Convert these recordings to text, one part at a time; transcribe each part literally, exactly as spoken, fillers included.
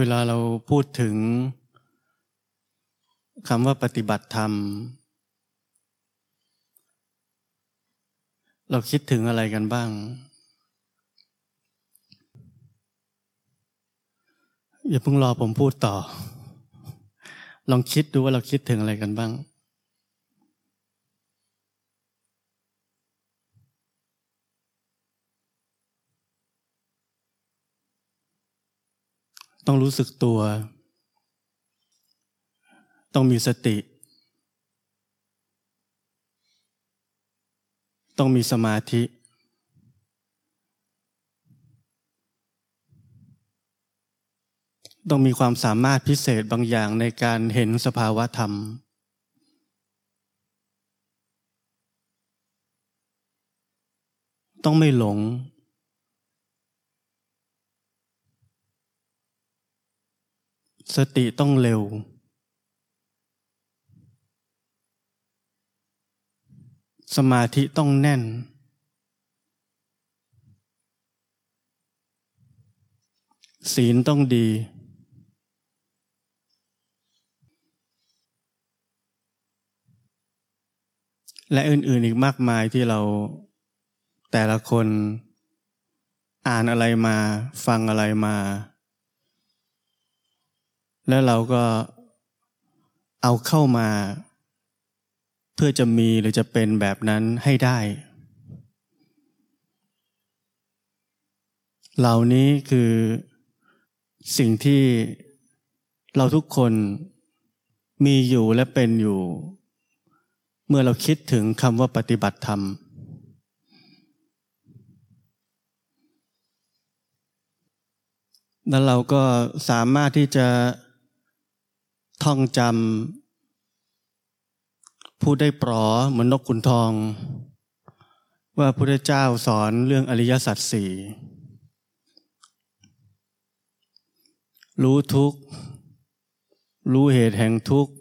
เวลาเราพูดถึงคำว่าปฏิบัติธรรมเราคิดถึงอะไรกันบ้างอย่าเพิ่งรอผมพูดต่อลองคิดดูว่าเราคิดถึงอะไรกันบ้างต้องรู้สึกตัวต้องมีสติต้องมีสมาธิต้องมีความสามารถพิเศษบางอย่างในการเห็นสภาวะธรรมต้องไม่หลงสติต้องเร็วสมาธิต้องแน่นศีลต้องดีและอื่นๆอีกมากมายที่เราแต่ละคนอ่านอะไรมาฟังอะไรมาแล้วเราก็เอาเข้ามาเพื่อจะมีหรือจะเป็นแบบนั้นให้ได้เหล่านี้คือสิ่งที่เราทุกคนมีอยู่และเป็นอยู่เมื่อเราคิดถึงคำว่าปฏิบัติธรรมแล้วเราก็สามารถที่จะท่องจำพูดได้ปลอเหมือนนกขุนทองว่าพระพุทธเจ้าสอนเรื่องอริยสัจสี่รู้ทุกข์รู้เหตุแห่งทุกข์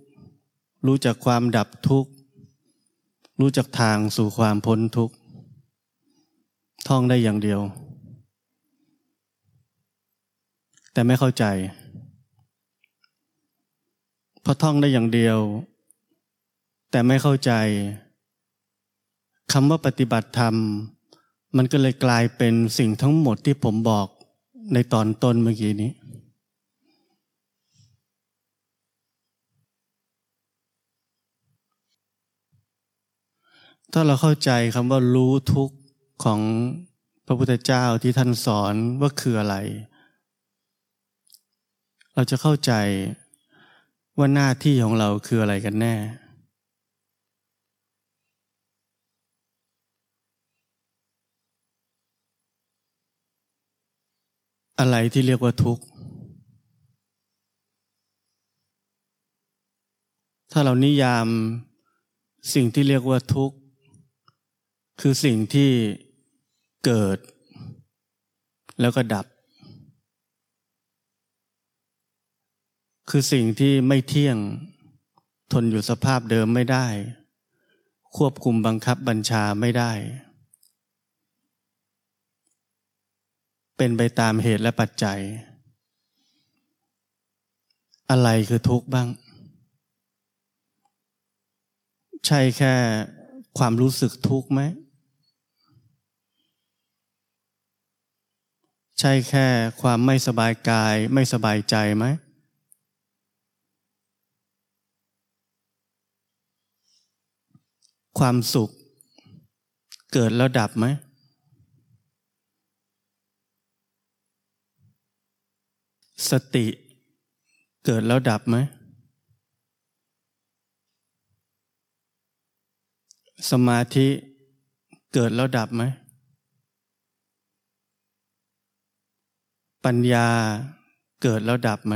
รู้จักความดับทุกข์รู้จักทางสู่ความพ้นทุกข์ท่องได้อย่างเดียวแต่ไม่เข้าใจพอท่องได้อย่างเดียวแต่ไม่เข้าใจคำว่าปฏิบัติธรรมมันก็เลยกลายเป็นสิ่งทั้งหมดที่ผมบอกในตอนต้นเมื่อกี้นี้ถ้าเราเข้าใจคำว่ารู้ทุกข์ของพระพุทธเจ้าที่ท่านสอนว่าคืออะไรเราจะเข้าใจว่าหน้าที่ของเราคืออะไรกันแน่อะไรที่เรียกว่าทุกข์ถ้าเรานิยามสิ่งที่เรียกว่าทุกข์คือสิ่งที่เกิดแล้วก็ดับคือสิ่งที่ไม่เที่ยงทนอยู่สภาพเดิมไม่ได้ควบคุมบังคับบัญชาไม่ได้เป็นไปตามเหตุและปัจจัยอะไรคือทุกข์บ้างใช่แค่ความรู้สึกทุกข์ไหมใช่แค่ความไม่สบายกายไม่สบายใจไหมความสุขเกิดแล้วดับไหมสติเกิดแล้วดับไหมสมาธิเกิดแล้วดับไหมปัญญาเกิดแล้วดับไหม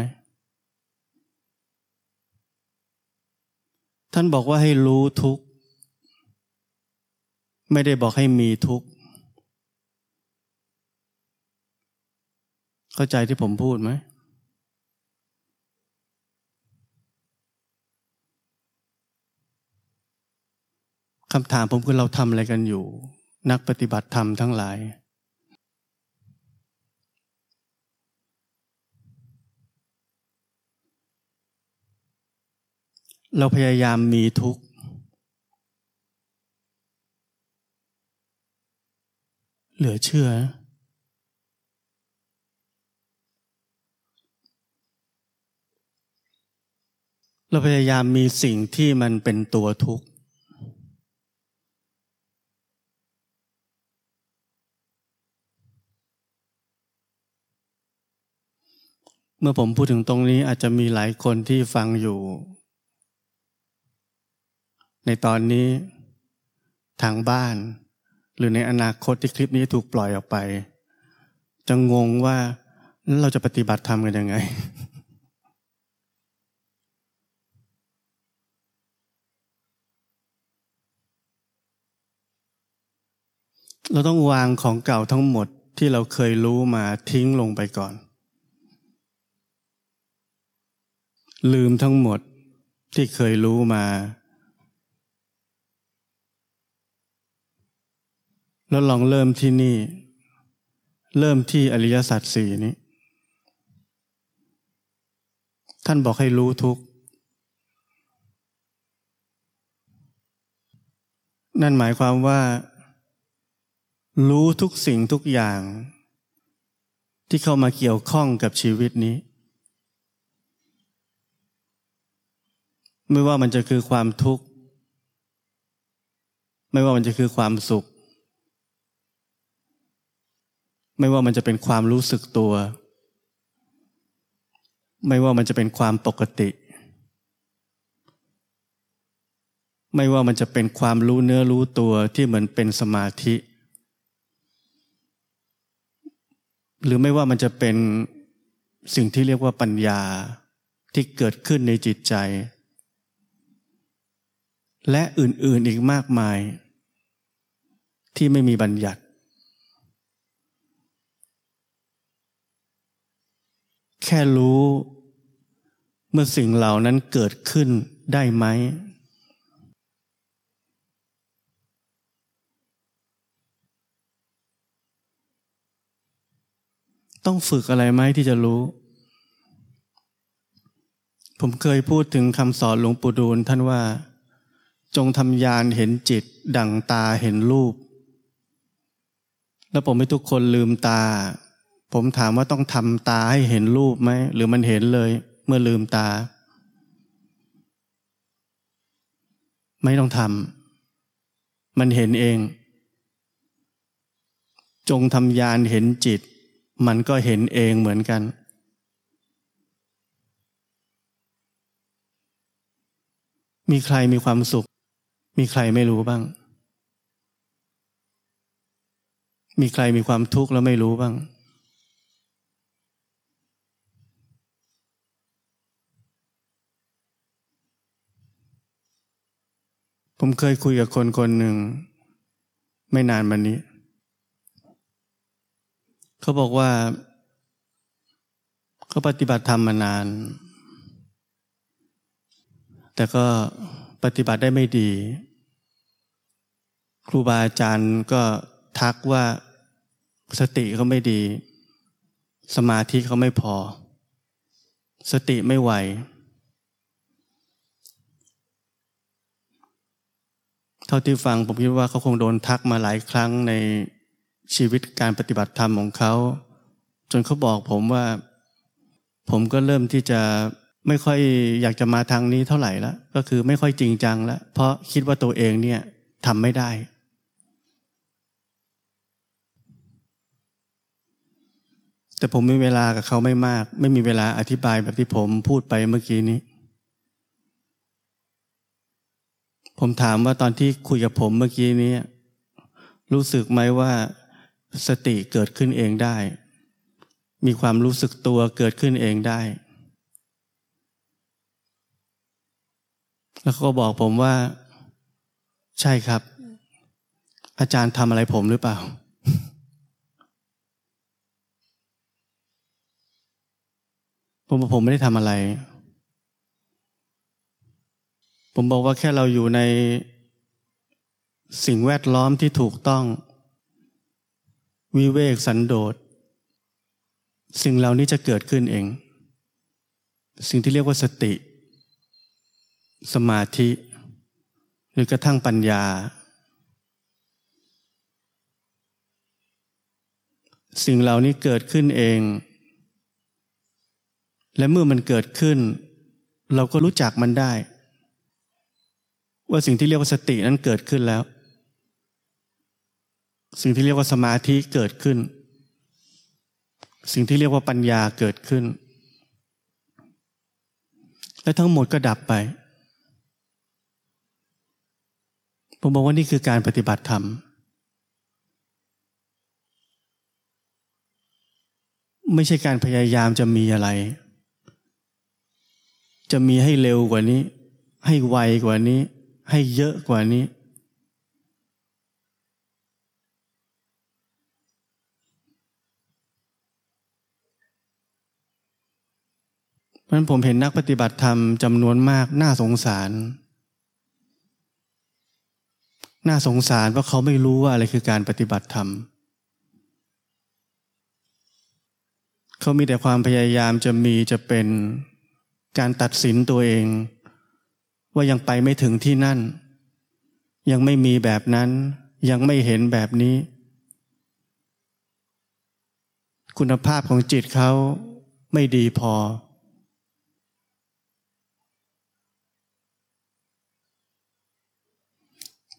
ท่านบอกว่าให้รู้ทุกข์ไม่ได้บอกให้มีทุกข์เข้าใจที่ผมพูดไหมคำถามผมคือเราทำอะไรกันอยู่นักปฏิบัติธรรมทั้งหลาย เราพยายามมีทุกข์เหลือเชื่อเราพยายามมีสิ่งที่มันเป็นตัวทุกข์เมื่อผมพูดถึงตรงนี้อาจจะมีหลายคนที่ฟังอยู่ในตอนนี้ทางบ้านหรือในอนาคตที่คลิปนี้ถูกปล่อยออกไปจะงงว่าเราจะปฏิบัติธรรมกันยังไง เราต้องวางของเก่าทั้งหมดที่เราเคยรู้มาทิ้งลงไปก่อนลืมทั้งหมดที่เคยรู้มาแล้วลองเริ่มที่นี่เริ่มที่อริยสัจสี่นี้ท่านบอกให้รู้ทุกข์นั่นหมายความว่ารู้ทุกสิ่งทุกอย่างที่เข้ามาเกี่ยวข้องกับชีวิตนี้ไม่ว่ามันจะคือความทุกข์ไม่ว่ามันจะคือความสุขไม่ว่ามันจะเป็นความรู้สึกตัวไม่ว่ามันจะเป็นความปกติไม่ว่ามันจะเป็นความรู้เนื้อรู้ตัวที่เหมือนเป็นสมาธิหรือไม่ว่ามันจะเป็นสิ่งที่เรียกว่าปัญญาที่เกิดขึ้นในจิตใจและอื่นๆอีกมากมายที่ไม่มีบัญญัติแค่รู้เมื่อสิ่งเหล่านั้นเกิดขึ้นได้ไหมต้องฝึกอะไรไหมที่จะรู้ผมเคยพูดถึงคำสอนหลวงปู่ดูลย์ท่านว่าจงทำญาณเห็นจิตดั่งตาเห็นรูปแล้วผมให้ทุกคนลืมตาผมถามว่าต้องทำตาให้เห็นรูปไหมหรือมันเห็นเลยเมื่อลืมตาไม่ต้องทำมันเห็นเองจงทำญาณเห็นจิตมันก็เห็นเองเหมือนกันมีใครมีความสุขมีใครไม่รู้บ้างมีใครมีความทุกข์แล้วไม่รู้บ้างผมเคยคุยกับคนคนหนึ่งไม่นานมานี้เขาบอกว่าเขาปฏิบัติธรรมมานานแต่ก็ปฏิบัติได้ไม่ดีครูบาอาจารย์ก็ทักว่าสติเขาไม่ดีสมาธิเขาไม่พอสติไม่ไหวเท่าที่ฟังผมคิดว่าเขาคงโดนทักมาหลายครั้งในชีวิตการปฏิบัติธรรมของเขาจนเขาบอกผมว่าผมก็เริ่มที่จะไม่ค่อยอยากจะมาทางนี้เท่าไหร่แล้วก็คือไม่ค่อยจริงจังแล้วเพราะคิดว่าตัวเองเนี่ยทำไม่ได้แต่ผมมีเวลากับเขาไม่มากไม่มีเวลาอธิบายแบบที่ผมพูดไปเมื่อกี้นี้ผมถามว่าตอนที่คุยกับผมเมื่อกี้นี้รู้สึกไหมว่าสติเกิดขึ้นเองได้มีความรู้สึกตัวเกิดขึ้นเองได้แล้วเขาก็บอกผมว่าใช่ครับอาจารย์ทำอะไรผมหรือเปล่า ผมบอกผมไม่ได้ทำอะไรผมบอกว่าแค่เราอยู่ในสิ่งแวดล้อมที่ถูกต้องวิเวกสันโดษสิ่งเหล่านี้จะเกิดขึ้นเองสิ่งที่เรียกว่าสติ สมาธิหรือกระทั่งปัญญาสิ่งเหล่านี้เกิดขึ้นเองและเมื่อมันเกิดขึ้นเราก็รู้จักมันได้ว่าสิ่งที่เรียกว่าสตินั้นเกิดขึ้นแล้วสิ่งที่เรียกว่าสมาธิเกิดขึ้นสิ่งที่เรียกว่าปัญญาเกิดขึ้นและทั้งหมดก็ดับไปผมบอกว่านี่คือการปฏิบัติธรรมไม่ใช่การพยายามจะมีอะไรจะมีให้เร็วกว่านี้ให้ไวกว่านี้ให้เยอะกว่านี้เพราะฉะนั้นผมเห็นนักปฏิบัติธรรมจำนวนมากน่าสงสารน่าสงสารเพราะเขาไม่รู้ว่าอะไรคือการปฏิบัติธรรมเขามีแต่ความพยายามจะมีจะเป็นการตัดสินตัวเองว่ายังไปไม่ถึงที่นั่นยังไม่มีแบบนั้นยังไม่เห็นแบบนี้คุณภาพของจิตเขาไม่ดีพอ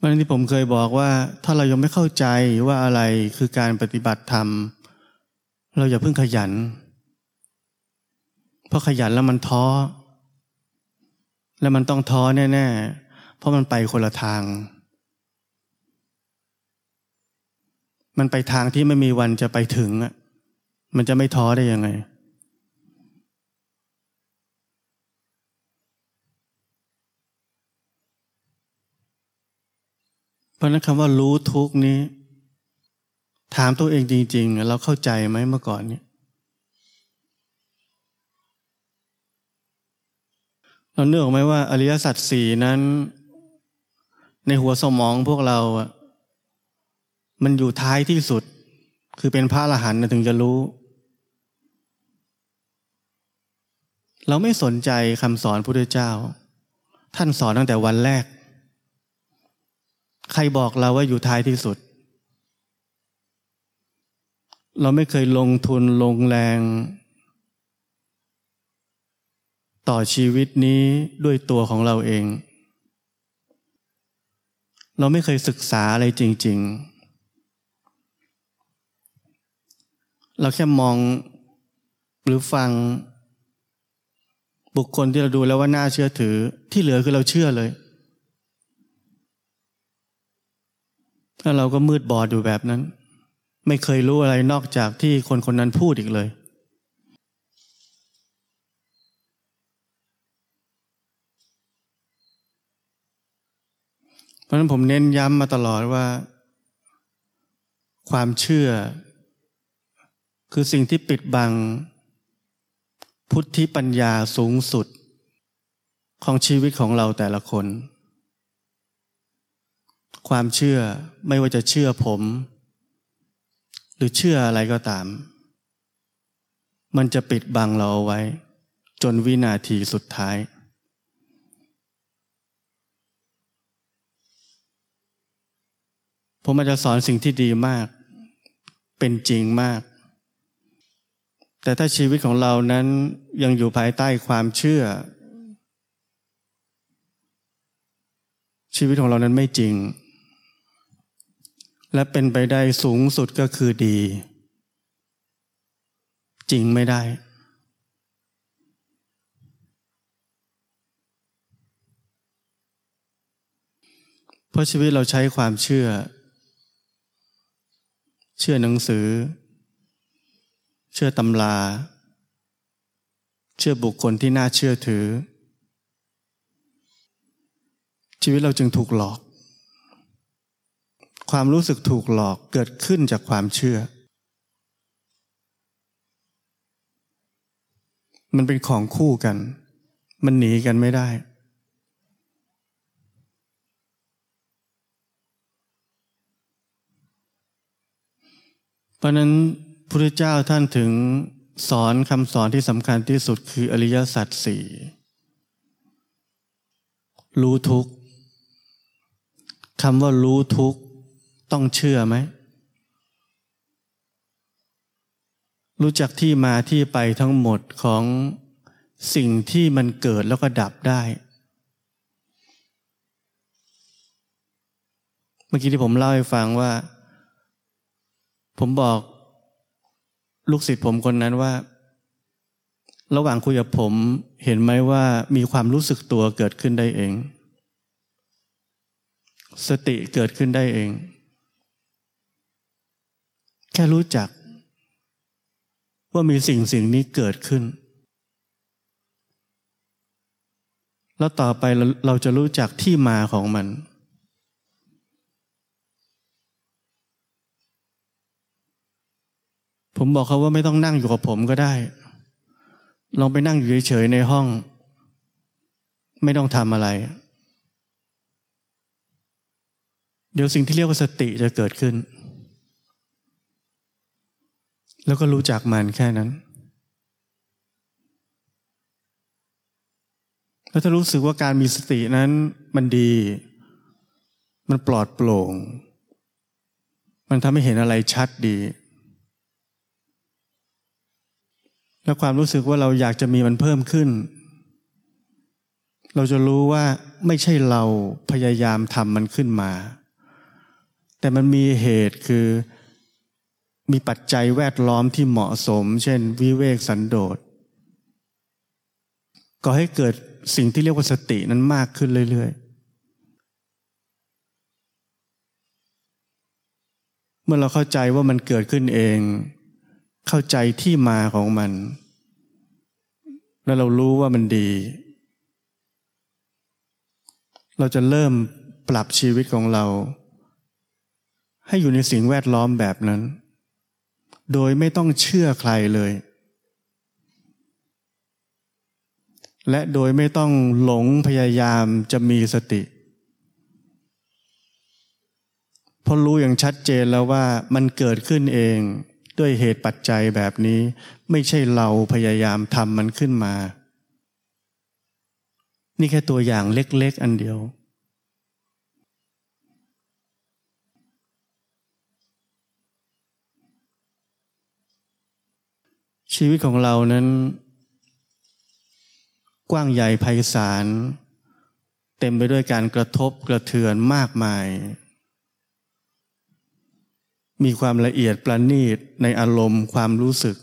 วันที่ผมเคยบอกว่าถ้าเรายังไม่เข้าใจว่าอะไรคือการปฏิบัติธรรมเราอย่าเพิ่งขยันเพราะขยันแล้วมันท้อแล้วมันต้องท้อแน่ๆเพราะมันไปคนละทางมันไปทางที่ไม่มีวันจะไปถึงอ่ะมันจะไม่ท้อได้ยังไงเพราะนั้นคำว่ารู้ทุกข์นี้ถามตัวเองจริงๆเราเข้าใจไหมเมื่อก่อนนี้เรานึกออกไหมว่าอริยสัจสี่นั้นในหัวสมองพวกเราอ่ะมันอยู่ท้ายที่สุดคือเป็นพระอรหันต์ถึงจะรู้เราไม่สนใจคำสอนพระพุทธเจ้าท่านสอนตั้งแต่วันแรกใครบอกเราว่าอยู่ท้ายที่สุดเราไม่เคยลงทุนลงแรงต่อชีวิตนี้ด้วยตัวของเราเองเราไม่เคยศึกษาอะไรจริงๆเราแค่มองหรือฟังบุคคลที่เราดูแล้วว่าน่าเชื่อถือที่เหลือคือเราเชื่อเลยแล้วเราก็มืดบอดอยู่แบบนั้นไม่เคยรู้อะไรนอกจากที่คนคนนั้นพูดอีกเลยเพราะฉะนั้นผมเน้นย้ำมาตลอดว่าความเชื่อคือสิ่งที่ปิดบังพุทธิปัญญาสูงสุดของชีวิตของเราแต่ละคนความเชื่อไม่ว่าจะเชื่อผมหรือเชื่ออะไรก็ตามมันจะปิดบังเราเอาไว้จนวินาทีสุดท้ายผมอาจจะสอนสิ่งที่ดีมากเป็นจริงมากแต่ถ้าชีวิตของเรานั้นยังอยู่ภายใต้ความเชื่อชีวิตของเรานั้นไม่จริงและเป็นไปได้สูงสุดก็คือดีจริงไม่ได้เพราะชีวิตเราใช้ความเชื่อเชื่อหนังสือเชื่อตำราเชื่อบุคคลที่น่าเชื่อถือชีวิตเราจึงถูกหลอกความรู้สึกถูกหลอกเกิดขึ้นจากความเชื่อมันเป็นของคู่กันมันหนีกันไม่ได้เพราะนั้นพุทธเจ้าท่านถึงสอนคำสอนที่สำคัญที่สุดคืออริยสัจสี่ รู้ทุกข์คำว่ารู้ทุกข์ต้องเชื่อไหมรู้จักที่มาที่ไปทั้งหมดของสิ่งที่มันเกิดแล้วก็ดับได้เมื่อกี้ที่ผมเล่าให้ฟังว่าผมบอกลูกศิษย์ผมคนนั้นว่าระหว่างคุยกับผมเห็นไหมว่ามีความรู้สึกตัวเกิดขึ้นได้เองสติเกิดขึ้นได้เองแค่รู้จักว่ามีสิ่งสิ่งนี้เกิดขึ้นแล้วต่อไปเรา, เราจะรู้จักที่มาของมันผมบอกเขาว่าไม่ต้องนั่งอยู่กับผมก็ได้ลองไปนั่งอยู่เฉยๆในห้องไม่ต้องทำอะไรเดี๋ยวสิ่งที่เรียกว่าสติจะเกิดขึ้นแล้วก็รู้จักมันแค่นั้นแล้วถ้ารู้สึกว่าการมีสตินั้นมันดีมันปลอดโปร่งมันทำให้เห็นอะไรชัดดีและความรู้สึกว่าเราอยากจะมีมันเพิ่มขึ้นเราจะรู้ว่าไม่ใช่เราพยายามทำมันขึ้นมาแต่มันมีเหตุคือมีปัจจัยแวดล้อมที่เหมาะสมเช่นวิเวกสันโดษก็ให้เกิดสิ่งที่เรียกว่าสตินั้นมากขึ้นเรื่อยๆเมื่อเราเข้าใจว่ามันเกิดขึ้นเองเข้าใจที่มาของมันแล้วเรารู้ว่ามันดีเราจะเริ่มปรับชีวิตของเราให้อยู่ในสิ่งแวดล้อมแบบนั้นโดยไม่ต้องเชื่อใครเลยและโดยไม่ต้องหลงพยายามจะมีสติเพราะรู้อย่างชัดเจนแล้วว่ามันเกิดขึ้นเองด้วยเหตุปัจจัยแบบนี้ไม่ใช่เราพยายามทำมันขึ้นมานี่แค่ตัวอย่างเล็กๆอันเดียวชีวิตของเรานั้นกว้างใหญ่ไพศาลเต็มไปด้วยการกระทบกระเทือนมากมายมีความละเอียดประณีตในอารมณ์ความรู้สึก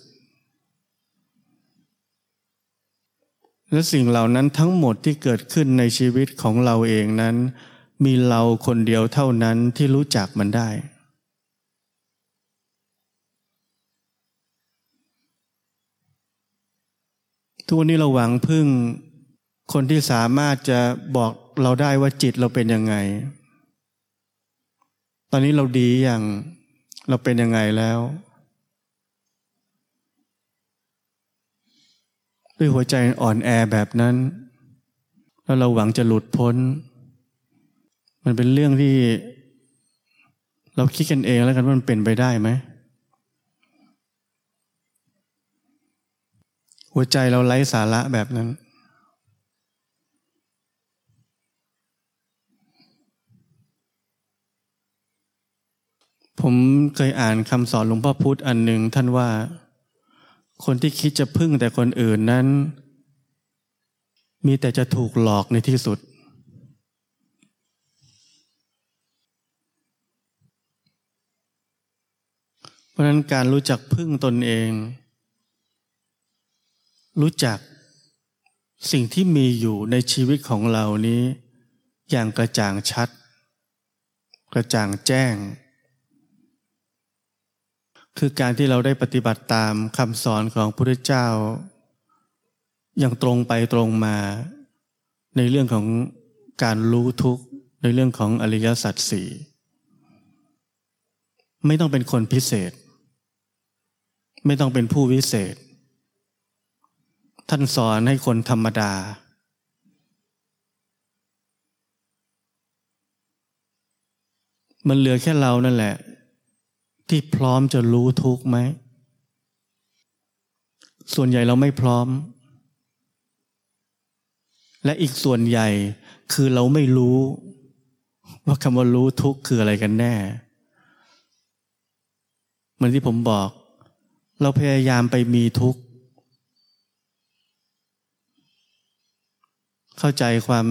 และสิ่งเหล่านั้นทั้งหมดที่เกิดขึ้นในชีวิตของเราเองนั้นมีเราคนเดียวเท่านั้นที่รู้จักมันได้ทุกวันนี้เราหวังพึ่งคนที่สามารถจะบอกเราได้ว่าจิตเราเป็นยังไงตอนนี้เราดีอย่างเราเป็นยังไงแล้วด้วยหัวใจอ่อนแอแบบนั้นแล้วเราหวังจะหลุดพ้นมันเป็นเรื่องที่เราคิดกันเองแล้วกันว่ามันเป็นไปได้ไหมหัวใจเราไร้สาระแบบนั้นผมเคยอ่านคำสอนหลวงพ่อพุธอันหนึ่งท่านว่าคนที่คิดจะพึ่งแต่คนอื่นนั้นมีแต่จะถูกหลอกในที่สุดเพราะนั้นการรู้จักพึ่งตนเองรู้จักสิ่งที่มีอยู่ในชีวิตของเรานี้อย่างกระจ่างชัดกระจ่างแจ้งคือการที่เราได้ปฏิบัติตามคำสอนของพระพุทธเจ้าอย่างตรงไปตรงมาในเรื่องของการรู้ทุกข์ในเรื่องของอริยสัจสี่ไม่ต้องเป็นคนพิเศษไม่ต้องเป็นผู้วิเศษท่านสอนให้คนธรรมดามันเหลือแค่เรานั่นแหละที่พร้อมจะรู้ทุกข์ไหมส่วนใหญ่เราไม่พร้อม และอีกส่วนใหญ่คือเราไม่รู้ว่าคำว่ารู้ทุกข์คืออะไรกันแน่เหมือนที่ผมบอกเราพยายามไปมีทุกข์เข้าใจความ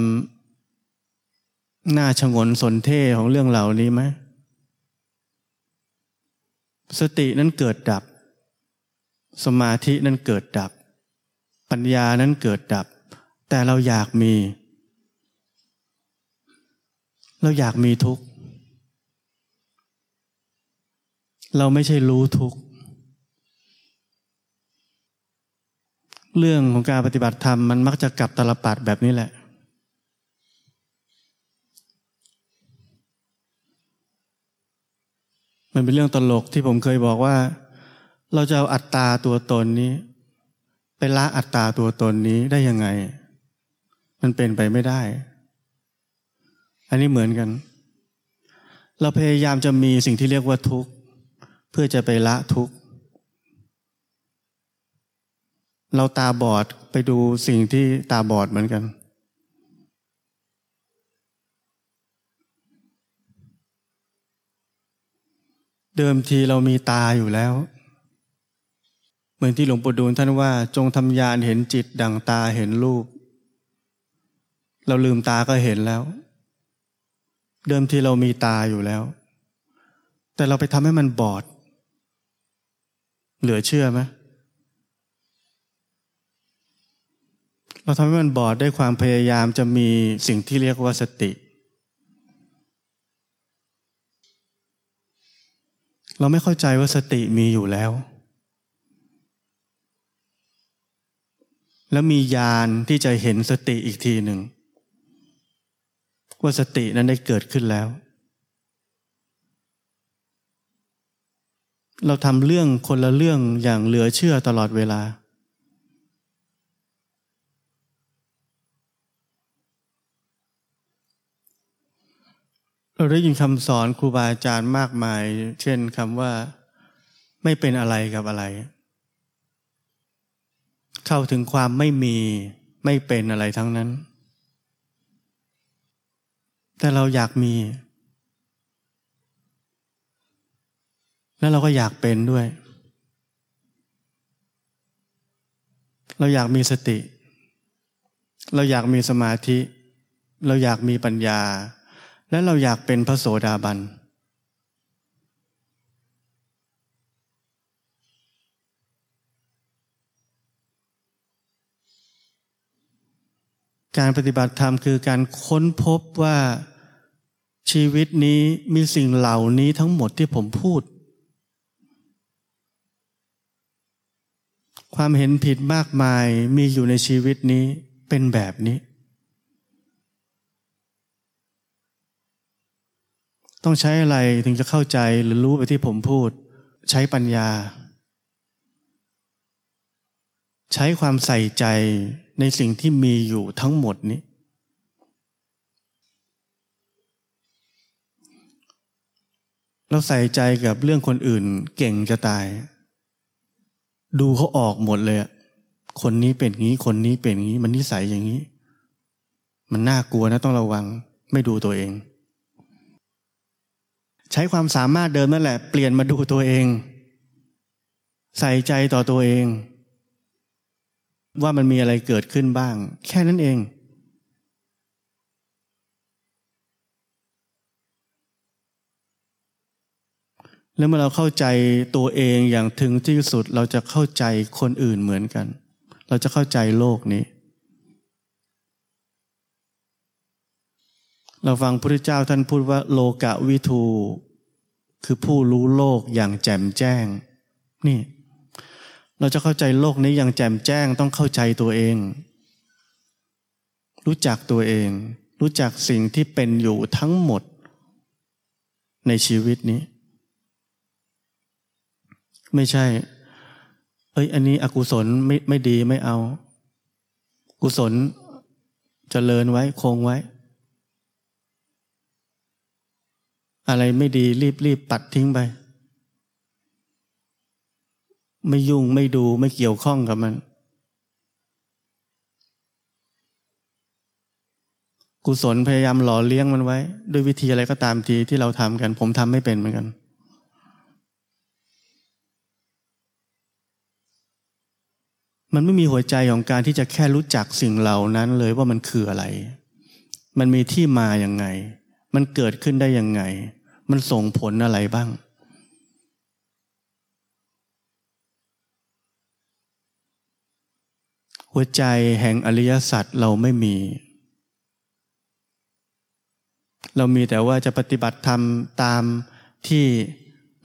น่าชงนสนเท่ของเรื่องเหล่านี้ไหมสตินั้นเกิดดับสมาธินั้นเกิดดับปัญญานั้นเกิดดับแต่เราอยากมีเราอยากมีทุกข์เราไม่ใช่รู้ทุกข์เรื่องของการปฏิบัติธรรมมันมักจะกลับตลปัตแบบนี้แหละมันเป็นเรื่องตลกที่ผมเคยบอกว่าเราจะเอาอัตตาตัวตนนี้ไปละอัตตาตัวตนนี้ได้ยังไงมันเป็นไปไม่ได้อันนี้เหมือนกันเราพยายามจะมีสิ่งที่เรียกว่าทุกข์เพื่อจะไปละทุกข์เราตาบอดไปดูสิ่งที่ตาบอดเหมือนกันเดิมทีเรามีตาอยู่แล้วเหมือนที่หลวงปู่ดูลท่านว่าจงทำญาณเห็นจิตดั่งตาเห็นรูปเราลืมตาก็เห็นแล้วเดิมทีเรามีตาอยู่แล้วแต่เราไปทำให้มันบอดเหลือเชื่อไหมเราทำให้มันบอดด้วยความพยายามจะมีสิ่งที่เรียกว่าสติเราไม่เข้าใจว่าสติมีอยู่แล้วแล้วมีญาณที่จะเห็นสติอีกทีหนึ่งว่าสตินั้นได้เกิดขึ้นแล้วเราทำเรื่องคนละเรื่องอย่างเหลือเชื่อตลอดเวลาเราได้ยินคำสอนครูบาอาจารย์มากมายเช่นคำว่าไม่เป็นอะไรกับอะไรเข้าถึงความไม่มีไม่เป็นอะไรทั้งนั้นแต่เราอยากมีแล้วเราก็อยากเป็นด้วยเราอยากมีสติเราอยากมีสมาธิเราอยากมีปัญญาและเราอยากเป็นพระโสดาบันการปฏิบัติธรรมคือการค้นพบว่าชีวิตนี้มีสิ่งเหล่านี้ทั้งหมดที่ผมพูดความเห็นผิดมากมายมีอยู่ในชีวิตนี้เป็นแบบนี้ต้องใช้อะไรถึงจะเข้าใจหรือรู้ไปที่ผมพูดใช้ปัญญาใช้ความใส่ใจในสิ่งที่มีอยู่ทั้งหมดนี้เราใส่ใจกับเรื่องคนอื่นเก่งจะตายดูเขาออกหมดเลยคนนี้เป็นงี้คนนี้เป็นงี้มันนิสัยอย่างนี้มันน่ากลัวนะต้องระวังไม่ดูตัวเองใช้ความสามารถเดิมนั่นแหละเปลี่ยนมาดูตัวเองใส่ใจต่อตัวเองว่ามันมีอะไรเกิดขึ้นบ้างแค่นั้นเองแล้วเมื่อเราเข้าใจตัวเองอย่างถึงที่สุดเราจะเข้าใจคนอื่นเหมือนกันเราจะเข้าใจโลกนี้เราฟังพระพุทธเจ้าท่านพูดว่าโลกวิทูคือผู้รู้โลกอย่างแจ่มแจ้งนี่เราจะเข้าใจโลกนี้อย่างแจ่มแจ้งต้องเข้าใจตัวเองรู้จักตัวเองรู้จักสิ่งที่เป็นอยู่ทั้งหมดในชีวิตนี้ไม่ใช่เอ้ยอันนี้อกุศลไม่ไม่ดีไม่เอากุศลเจริญไว้คงไว้อะไรไม่ดีรีบๆปัดทิ้งไปไม่ยุ่งไม่ดูไม่เกี่ยวข้องกับมัน กุศลพยายามหล่อเลี้ยงมันไว้ด้วยวิธีอะไรก็ตามทีที่เราทำกันผมทำไม่เป็นเหมือนกันมันไม่มีหัวใจของการที่จะแค่รู้จักสิ่งเหล่านั้นเลยว่ามันคืออะไรมันมีที่มาอย่างไงมันเกิดขึ้นได้ยังไงมันส่งผลอะไรบ้างหัวใจแห่งอริยสัจเราไม่มีเรามีแต่ว่าจะปฏิบัติธรรมตามที่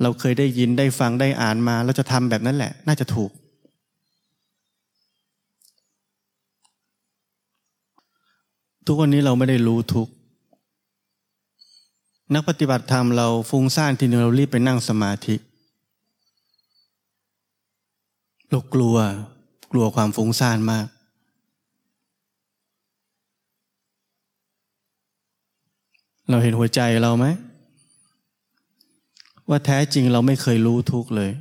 เราเคยได้ยินได้ฟังได้อ่านมาเราจะทำแบบนั้นแหละน่าจะถูกทุกวันนี้เราไม่ได้รู้ทุกนักปฏิบัติธรรมเราฟุ้งซ่านทีนึงเรารีบไปนั่งสมาธิเรากลัวกลัวความฟุ้งซ่านมากเราเห็นหัวใจเราไหมว่าแท้จริงเราไม่เคยรู้ทุกข์เลย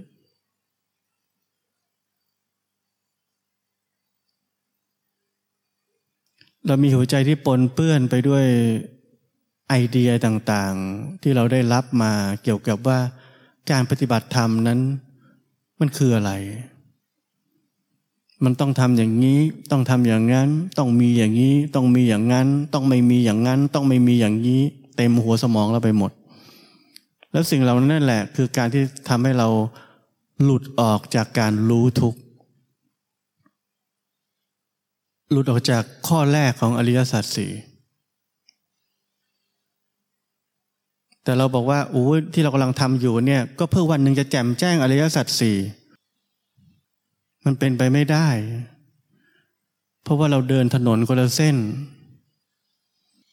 เรามีหัวใจที่ปนเปื้อนไปด้วยไอเดียต่างๆที่เราได้รับมาเกี่ยวกับว่าการปฏิบัติธรรมนั้นมันคืออะไรมันต้องทำอย่างนี้ต้องทำอย่างนั้นต้องมีอย่างนี้ต้องมีอย่างนั้นต้องไม่มีอย่างนั้นต้องไม่มีอย่างนี้เต็มหัวสมองเราไปหมดแล้วสิ่งเหล่านั้นแหละคือการที่ทำให้เราหลุดออกจากการรู้ทุกข์หลุดออกจากข้อแรกของอริยสัจสี่แต่เราบอกว่าโอ้ที่เรากำลังทำอยู่เนี่ยก็เพื่อวันหนึ่งจะแจ่มแจ้งอริยสัจสี่มันเป็นไปไม่ได้เพราะว่าเราเดินถนนคนละเส้น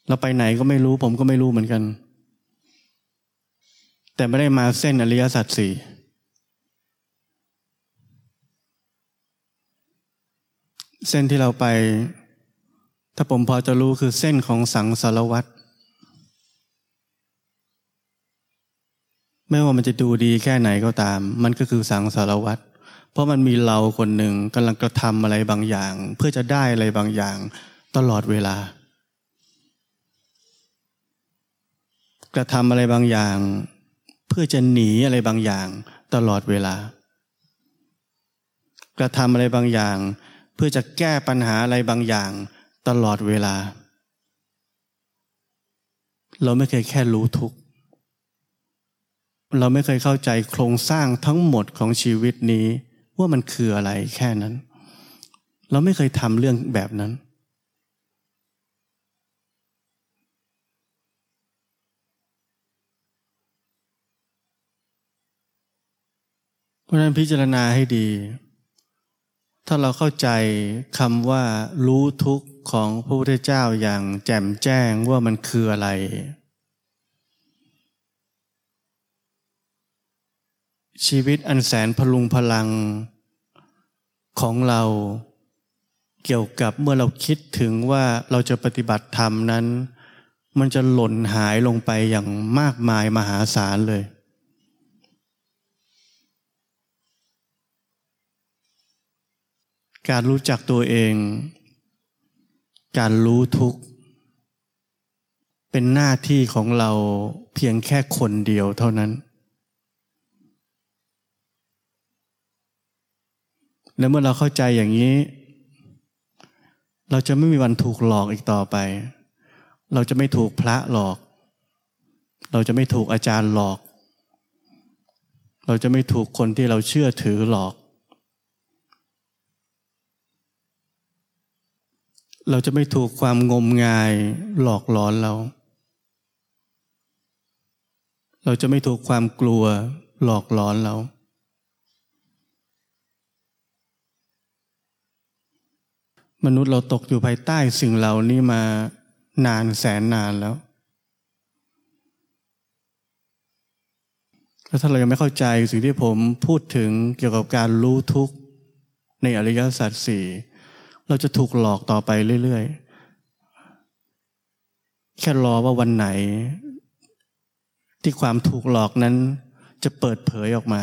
เราไปไหนก็ไม่รู้ผมก็ไม่รู้เหมือนกันแต่ไม่ได้มาเส้นอริยสัจสี่เส้นที่เราไปถ้าผมพอจะรู้คือเส้นของสังสารวัฏไม่ว่ามันจะดูดีแค่ไหนก็ตามมันก็คือสังสารวัฏเพราะมันมีเราคนหนึ่งกำลังกระทำอะไรบางอย่างเพื่อจะได้อะไรบางอย่างตลอดเวลากระทำอะไรบางอย่างเพื่อจะหนีอะไรบางอย่างตลอดเวลากระทำอะไรบางอย่างเพื่อจะแก้ปัญหาอะไรบางอย่างตลอดเวลาเราไม่เคยแค่รู้ทุกข์เราไม่เคยเข้าใจโครงสร้างทั้งหมดของชีวิตนี้ว่ามันคืออะไรแค่นั้นเราไม่เคยทำเรื่องแบบนั้นเพราะฉะนั้นพิจารณาให้ดีถ้าเราเข้าใจคำว่ารู้ทุกข์ของพระพุทธเจ้าอย่างแจ่มแจ้งว่ามันคืออะไรชีวิตอันแสนพลุงพลังของเราเกี่ยวกับเมื่อเราคิดถึงว่าเราจะปฏิบัติธรรมนั้นมันจะหล่นหายลงไปอย่างมากมายมหาศาลเลยการรู้จักตัวเองการรู้ทุกข์เป็นหน้าที่ของเราเพียงแค่คนเดียวเท่านั้นและเมื่อเราเข้าใจอย่างนี้เราจะไม่มีวันถูกหลอกอีกต่อไปเราจะไม่ถูกพระหลอกเราจะไม่ถูกอาจารย์หลอกเราจะไม่ถูกคนที่เราเชื่อถือหลอกเราจะไม่ถูกความงมงายหลอกหลอนเราเราจะไม่ถูกความกลัวหลอกหลอนเรามนุษย์เราตกอยู่ภายใต้สิ่งเหล่านี้มานานแสนนานแล้วถ้าเรายังไม่เข้าใจสิ่งที่ผมพูดถึงเกี่ยวกับการรู้ทุกข์ในอริยสัจสี่เราจะถูกหลอกต่อไปเรื่อยๆแค่รอว่าวันไหนที่ความถูกหลอกนั้นจะเปิดเผยออกมา